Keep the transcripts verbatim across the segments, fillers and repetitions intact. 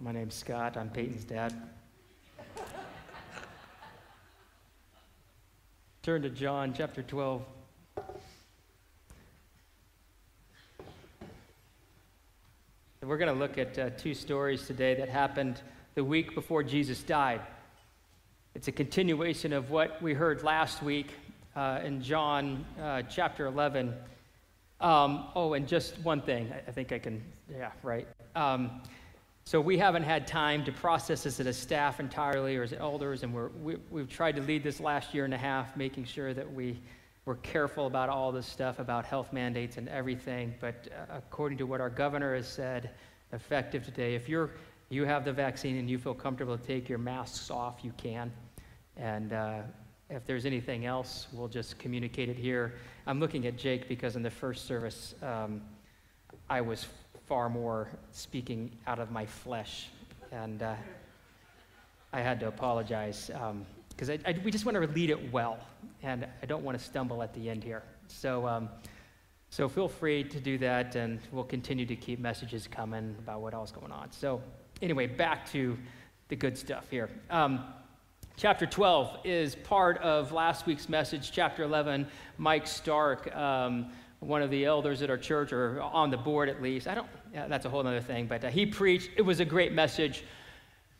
My name's Scott. I'm Peyton's dad. Turn to John chapter twelve. We're going to look at uh, two stories today that happened the week before Jesus died. It's a continuation of what we heard last week uh, in John uh, chapter eleven. Um, oh, and just one thing. I, I think I can, yeah, right. Um, so we haven't had time to process this as a staff entirely or as elders, and we're, we, we've tried to lead this last year and a half, making sure that we were careful about all this stuff, about health mandates and everything. But uh, according to what our governor has said, effective today, if you're, you have the vaccine and you feel comfortable to take your masks off, you can. And uh, if there's anything else, we'll just communicate it here. I'm looking at Jake because in the first service, um, I was far more speaking out of my flesh. And uh, I had to apologize because um, I, I, we just want to lead it well. And I don't want to stumble at the end here. So, um, so feel free to do that. And we'll continue to keep messages coming about what else is going on. So anyway, back to the good stuff here. Um, Chapter twelve is part of last week's message. Chapter eleven, Mike Stark, um, one of the elders at our church, or on the board at least. I don't, yeah, that's a whole other thing, but uh, he preached. It was a great message.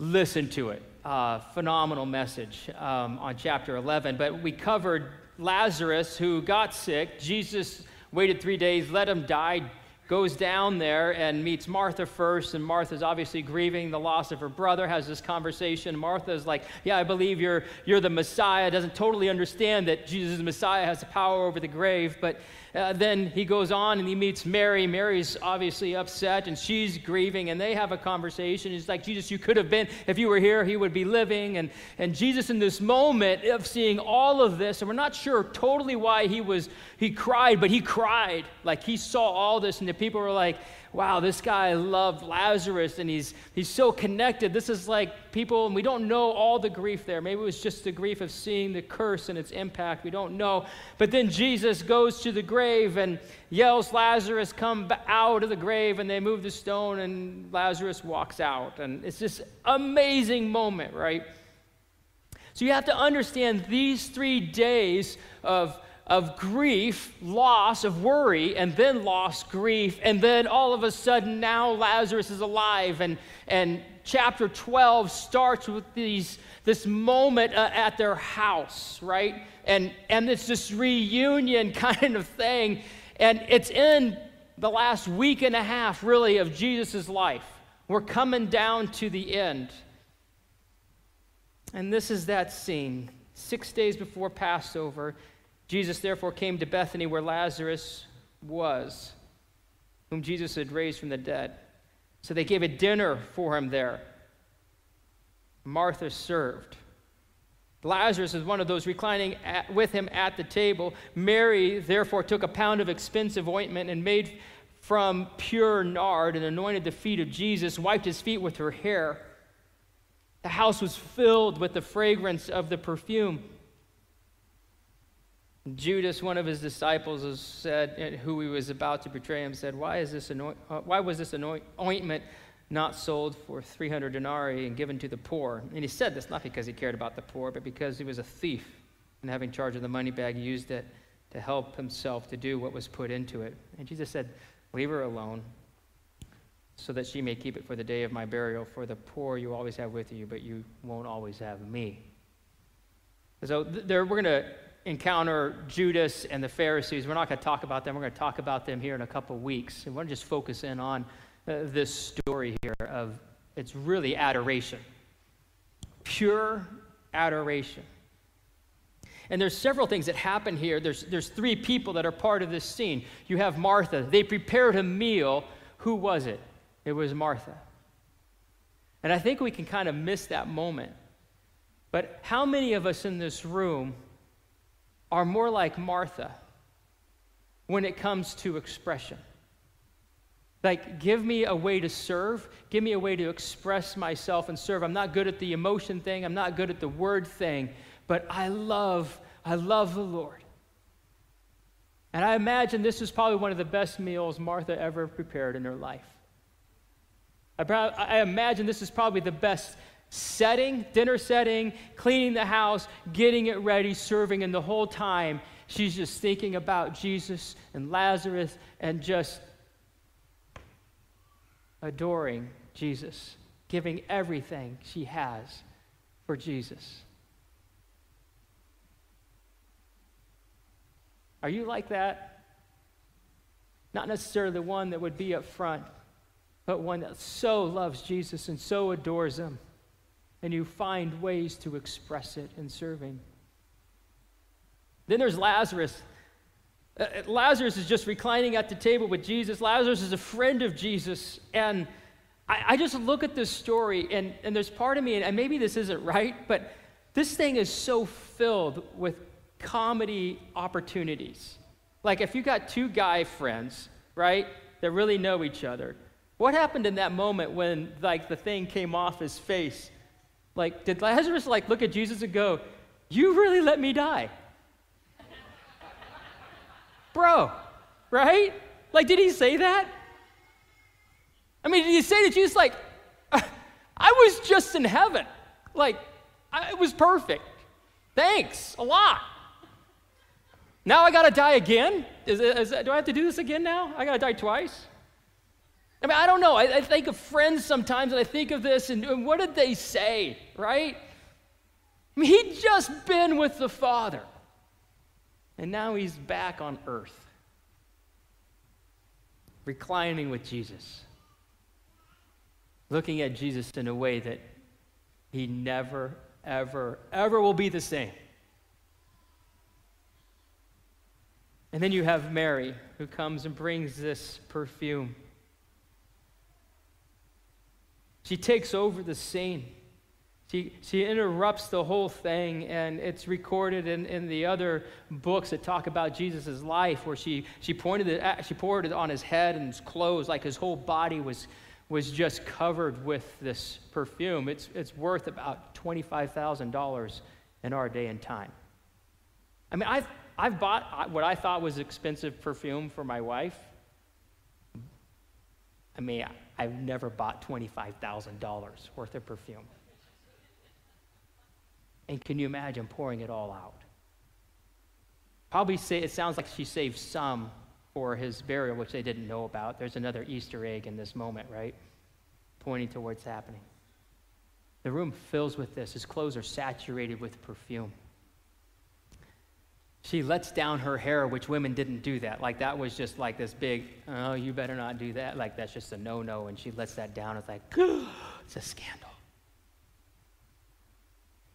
Listen to it. Uh, phenomenal message um, on chapter eleven. But we covered Lazarus, who got sick. Jesus waited three days, let him die, goes down there and meets Martha first, and Martha's obviously grieving the loss of her brother, has this conversation. Martha's like, yeah, I believe you're, you're the Messiah, doesn't totally understand that Jesus' Messiah has the power over the grave, but uh, then he goes on and he meets Mary. Mary's obviously upset, and she's grieving, and they have a conversation. He's like, Jesus, you could have been, if you were here, he would be living, and, and Jesus in this moment of seeing all of this, and we're not sure totally why he was, he cried, but he cried, like he saw all this, and the people were like, wow, this guy loved Lazarus, and he's he's so connected. This is like people, and we don't know all the grief there. Maybe it was just the grief of seeing the curse and its impact. We don't know. But then Jesus goes to the grave and yells, Lazarus, come out of the grave, and they move the stone, and Lazarus walks out. And it's this amazing moment, right? So you have to understand these three days of of grief, loss, of worry, and then loss, grief, and then all of a sudden now Lazarus is alive, and, and chapter twelve starts with these, this moment uh, at their house, right? And, and it's this reunion kind of thing, and it's in the last week and a half, really, of Jesus' life. We're coming down to the end. And this is that scene, six days before Passover. Jesus therefore came to Bethany where Lazarus was, whom Jesus had raised from the dead. So they gave a dinner for him there. Martha served. Lazarus is one of those reclining at, with him at the table. Mary therefore took a pound of expensive ointment and made from pure nard and anointed the feet of Jesus, wiped his feet with her hair. The house was filled with the fragrance of the perfume. Judas, one of his disciples, said, who he was about to betray him, said, why, is this anoint- why was this anoint- ointment not sold for three hundred denarii and given to the poor? And he said this not because he cared about the poor, but because he was a thief, and having charge of the money bag, he used it to help himself to do what was put into it. And Jesus said, leave her alone, so that she may keep it for the day of my burial. For the poor you always have with you, but you won't always have me. So there we're going to encounter Judas and the Pharisees. We're not going to talk about them. We're going to talk about them here in a couple weeks. And we want to just focus in on uh, this story here of, it's really adoration. Pure adoration. And there's several things that happen here. There's, there's three people that are part of this scene. You have Martha. They prepared a meal. Who was it? It was Martha. And I think we can kind of miss that moment. But how many of us in this room are more like Martha when it comes to expression? Like, give me a way to serve. Give me a way to express myself and serve. I'm not good at the emotion thing. I'm not good at the word thing. But I love, I love the Lord. And I imagine this is probably one of the best meals Martha ever prepared in her life. I, pro- I imagine this is probably the best setting, dinner setting, cleaning the house, getting it ready, serving, and the whole time she's just thinking about Jesus and Lazarus and just adoring Jesus, giving everything she has for Jesus. Are you like that? Not necessarily the one that would be up front, but one that so loves Jesus and so adores him, and you find ways to express it in serving. Then there's Lazarus. Uh, Lazarus is just reclining at the table with Jesus. Lazarus is a friend of Jesus, and I, I just look at this story, and, and there's part of me, and, and maybe this isn't right, but this thing is so filled with comedy opportunities. Like if you got two guy friends, right, that really know each other, what happened in that moment when like the thing came off his face? Like did Lazarus like look at Jesus and go, "You really let me die?" Bro, right? Like did he say that? I mean, did he say to Jesus like, "I was just in heaven. Like I, it was perfect. Thanks a lot. Now I got to die again? Is, is, do I have to do this again now? I got to die twice?" I mean, I don't know. I, I think of friends sometimes, and I think of this, and, and what did they say, right? I mean, he'd just been with the Father, and now he's back on earth, reclining with Jesus, looking at Jesus in a way that he never, ever, ever will be the same. And then you have Mary, who comes and brings this perfume. She takes over the scene. She, she interrupts the whole thing, and it's recorded in, in the other books that talk about Jesus' life, where she, she, pointed it at, she poured it on his head and his clothes, like his whole body was, was just covered with this perfume. It's, it's worth about twenty-five thousand dollars in our day and time. I mean, I've I've bought what I thought was expensive perfume for my wife. I mean, I've never bought twenty-five thousand dollars worth of perfume. And can you imagine pouring it all out? Probably say, it sounds like she saved some for his burial, which they didn't know about. There's another Easter egg in this moment, right? Pointing to what's happening. The room fills with this. His clothes are saturated with perfume. She lets down her hair, which women didn't do that. Like that was just like this big, "Oh, you better not do that." Like that's just a no-no, and she lets that down. It's like, it's a scandal.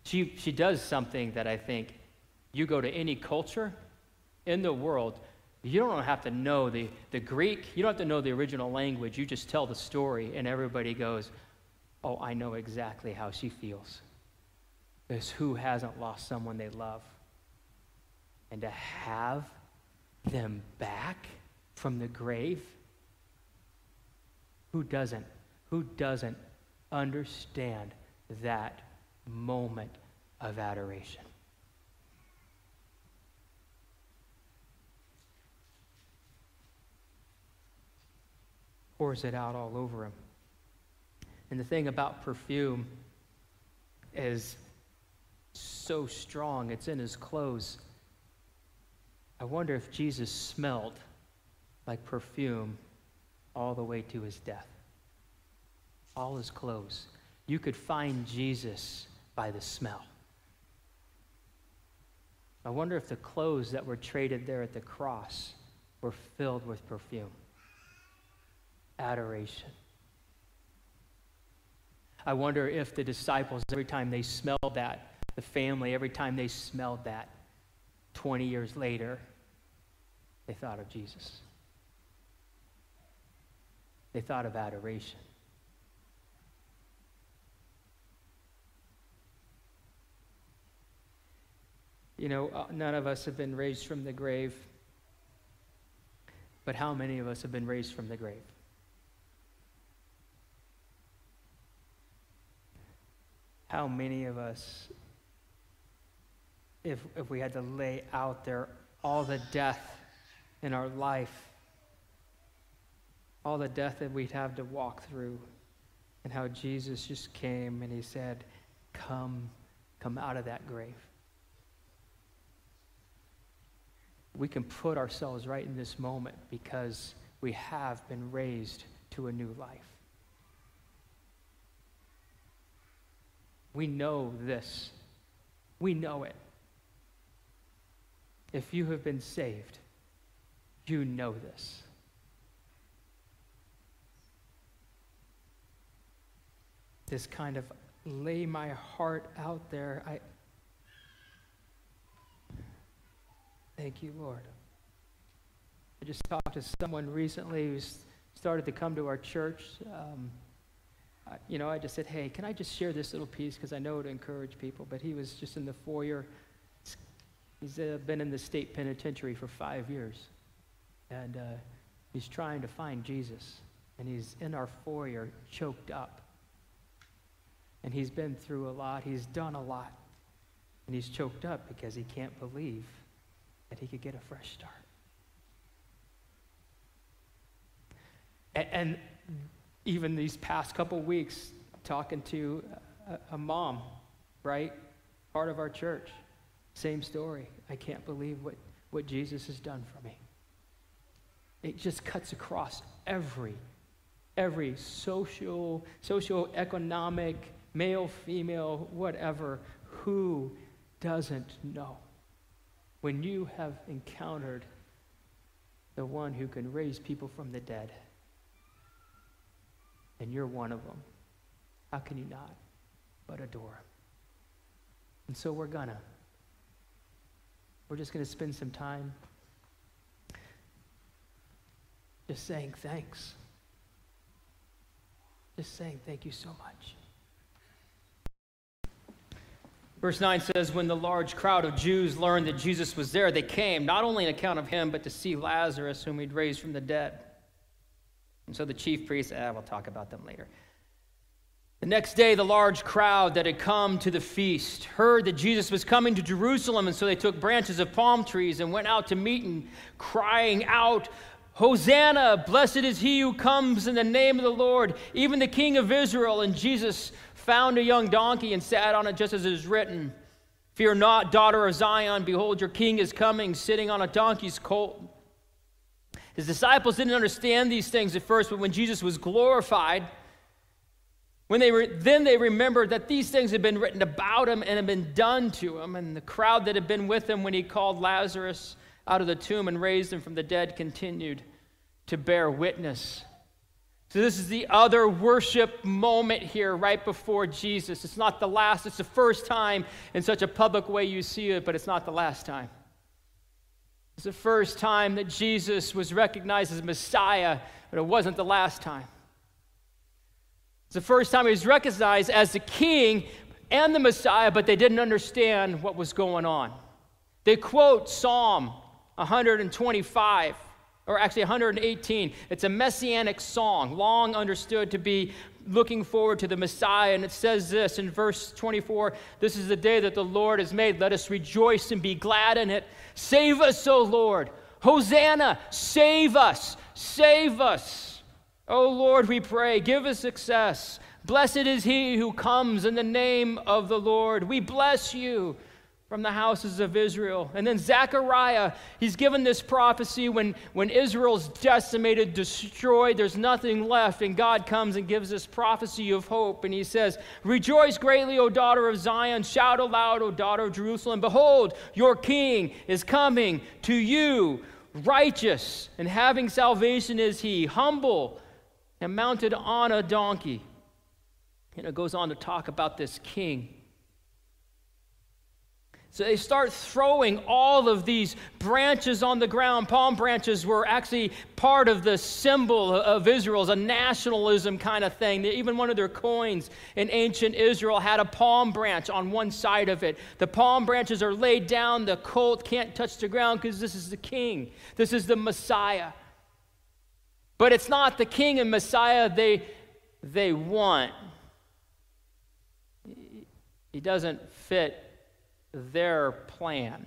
She, she does something that I think you go to any culture in the world, you don't have to know the, the Greek, you don't have to know the original language, you just tell the story, and everybody goes, "Oh, I know exactly how she feels." Because who hasn't lost someone they love? And to have them back from the grave, who doesn't? Who doesn't understand that moment of adoration? Pours it out all over him. And the thing about perfume is so strong, it's in his clothes. I wonder if Jesus smelled like perfume all the way to his death. All his clothes. You could find Jesus by the smell. I wonder if the clothes that were traded there at the cross were filled with perfume. Adoration. I wonder if the disciples, every time they smelled that, the family, every time they smelled that, twenty years later, they thought of Jesus. They thought of adoration. You know, none of us have been raised from the grave, but how many of us have been raised from the grave? How many of us, If, if we had to lay out there all the death in our life, all the death that we'd have to walk through, and how Jesus just came and he said, come, come out of that grave. We can put ourselves right in this moment because we have been raised to a new life. We know this. We know it. If you have been saved, you know this. This kind of lay my heart out there. I thank you, Lord. I just talked to someone recently who's started to come to our church. Um, I, you know, I just said, hey, can I just share this little piece? Because I know it'll encourage people. But he was just in the foyer. He's uh, been in the state penitentiary for five years. And uh, he's trying to find Jesus. And he's in our foyer, choked up. And he's been through a lot. He's done a lot. And he's choked up because he can't believe that he could get a fresh start. And, and even these past couple weeks, talking to a, a mom, right? Part of our church. Same story. I can't believe what, what Jesus has done for me. It just cuts across every, every social, socioeconomic, male, female, whatever. Who doesn't know? When you have encountered the one who can raise people from the dead, and you're one of them, how can you not but adore him? And so we're gonna. We're just gonna spend some time just saying thanks. Just saying thank you so much. Verse nine says, when the large crowd of Jews learned that Jesus was there, they came, not only on account of him, but to see Lazarus, whom he'd raised from the dead. And so the chief priests, ah, we'll talk about them later. The next day, the large crowd that had come to the feast heard that Jesus was coming to Jerusalem, and so they took branches of palm trees and went out to meet him, crying out, Hosanna, blessed is he who comes in the name of the Lord, even the King of Israel. And Jesus found a young donkey and sat on it, just as it is written, fear not, daughter of Zion, behold, your king is coming, sitting on a donkey's colt. His disciples didn't understand these things at first, but when Jesus was glorified, when they were, then they remembered that these things had been written about him and had been done to him. And the crowd that had been with him when he called Lazarus out of the tomb and raised him from the dead continued to bear witness. So this is the other worship moment here right before Jesus. It's not the last, it's the first time in such a public way you see it, but it's not the last time. It's the first time that Jesus was recognized as Messiah, but it wasn't the last time. It's the first time he was recognized as the King and the Messiah, but they didn't understand what was going on. They quote Psalm one twenty-five, or actually one eighteen. It's a messianic song, long understood to be looking forward to the Messiah. And it says this in verse twenty-four, this is the day that the Lord has made. Let us rejoice and be glad in it. Save us, O Lord. Hosanna, save us, save us. O Lord, we pray, give us success. Blessed is he who comes in the name of the Lord. We bless you from the houses of Israel. And then Zechariah, he's given this prophecy when, when Israel's decimated, destroyed, there's nothing left, and God comes and gives this prophecy of hope, and he says, rejoice greatly, O daughter of Zion, shout aloud, O daughter of Jerusalem, behold, your king is coming to you, righteous, and having salvation is he, humble, and mounted on a donkey. And it goes on to talk about this king. So they start throwing all of these branches on the ground. Palm branches were actually part of the symbol of Israel's, a nationalism kind of thing. Even one of their coins in ancient Israel had a palm branch on one side of it. The palm branches are laid down. The colt can't touch the ground because this is the king. This is the Messiah. But it's not the king and Messiah they, they want. He doesn't fit their plan.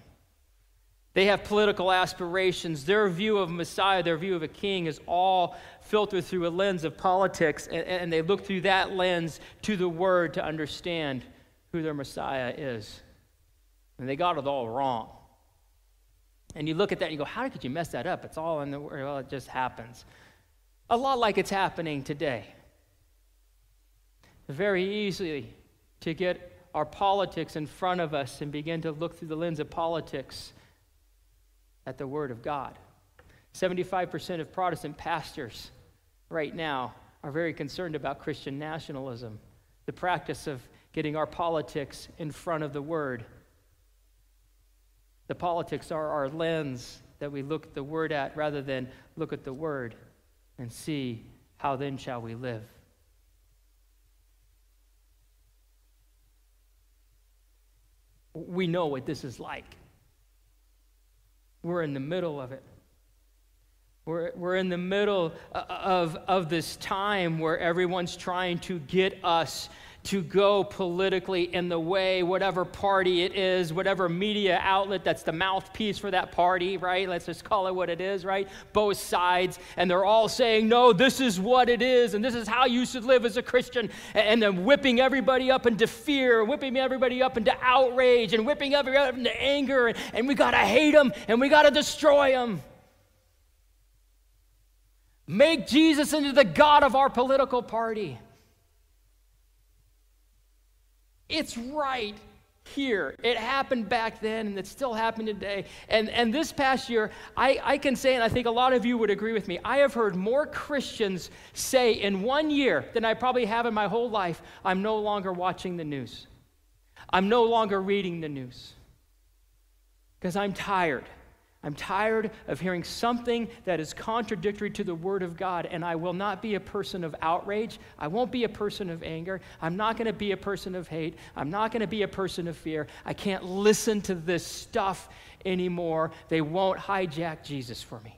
They have political aspirations. Their view of Messiah, their view of a king is all filtered through a lens of politics, and, and they look through that lens to the word to understand who their Messiah is. And they got it all wrong. And you look at that and you go, how could you mess that up? It's all in the word. Well, it just happens. A lot like it's happening today. Very easily to get our politics in front of us and begin to look through the lens of politics at the word of God. seventy-five percent of Protestant pastors right now are very concerned about Christian nationalism, the practice of getting our politics in front of the word. The politics are our lens that we look at the word at rather than look at the word and see how then shall we live. We know what this is like. We're in the middle of it. We're, we're in the middle of, of this time where everyone's trying to get us to go politically in the way, whatever party it is, whatever media outlet that's the mouthpiece for that party, right? Let's just call it what it is, right? Both sides, and they're all saying, no, this is what it is, and this is how you should live as a Christian, and then whipping everybody up into fear, whipping everybody up into outrage, and whipping everybody up into anger, and, and we gotta hate them, and we gotta destroy them. Make Jesus into the God of our political party. It's right here. It happened back then, and it's still happening today. And, and this past year, I, I can say, and I think a lot of you would agree with me, I have heard more Christians say in one year than I probably have in my whole life, I'm no longer watching the news. I'm no longer reading the news. Because I'm tired. I'm tired of hearing something that is contradictory to the word of God, and I will not be a person of outrage. I won't be a person of anger. I'm not going to be a person of hate. I'm not going to be a person of fear. I can't listen to this stuff anymore. They won't hijack Jesus for me.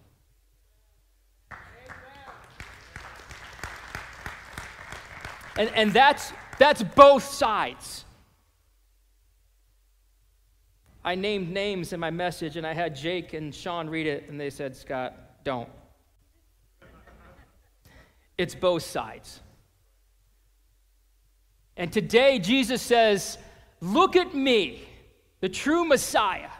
And, and that's, that's both sides. I named names in my message, and I had Jake and Sean read it, and they said, Scott, don't. It's both sides. And today, Jesus says, look at me, the true Messiah.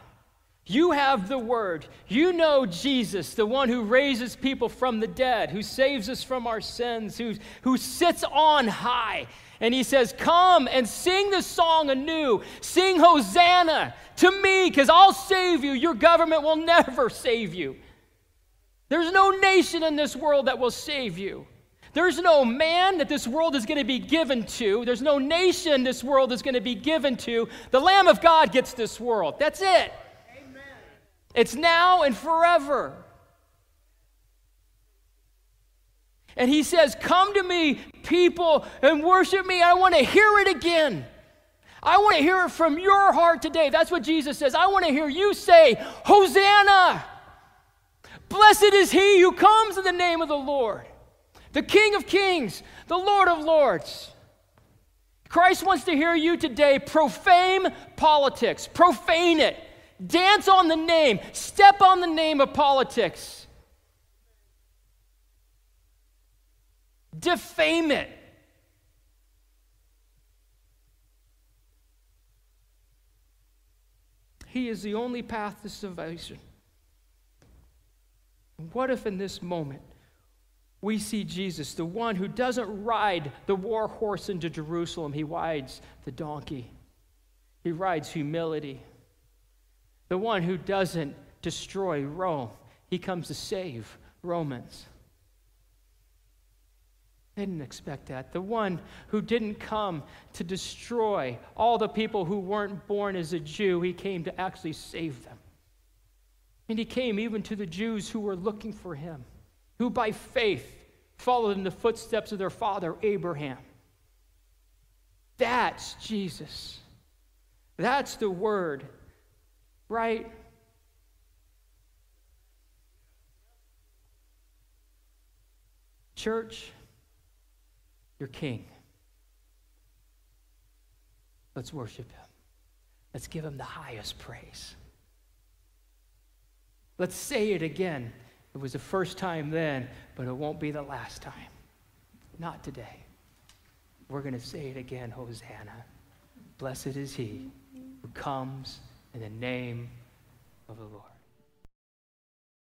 You have the word. You know Jesus, the one who raises people from the dead, who saves us from our sins, who, who sits on high. And he says, come and sing this song anew. Sing Hosanna to me, because I'll save you. Your government will never save you. There's no nation in this world that will save you. There's no man that this world is going to be given to. There's no nation this world is going to be given to. The Lamb of God gets this world. That's it. Amen. It's now and forever. And he says, come to me, people, and worship me. I want to hear it again. I want to hear it from your heart today. That's what Jesus says. I want to hear you say, Hosanna. Blessed is he who comes in the name of the Lord, the King of kings, the Lord of lords. Christ wants to hear you today profane politics, profane it. Dance on the name. Step on the name of politics. Defame it. He is the only path to salvation. What if in this moment we see Jesus, the one who doesn't ride the war horse into Jerusalem, he rides the donkey. He rides humility. The one who doesn't destroy Rome, he comes to save Romans. I didn't expect that. The one who didn't come to destroy all the people who weren't born as a Jew, he came to actually save them. And he came even to the Jews who were looking for him, who by faith followed in the footsteps of their father, Abraham. That's Jesus. That's the word, right? Church. Your King. Let's worship him. Let's give him the highest praise. Let's say it again. It was the first time then, but it won't be the last time. Not today. We're going to say it again, Hosanna. Blessed is he who comes in the name of the Lord.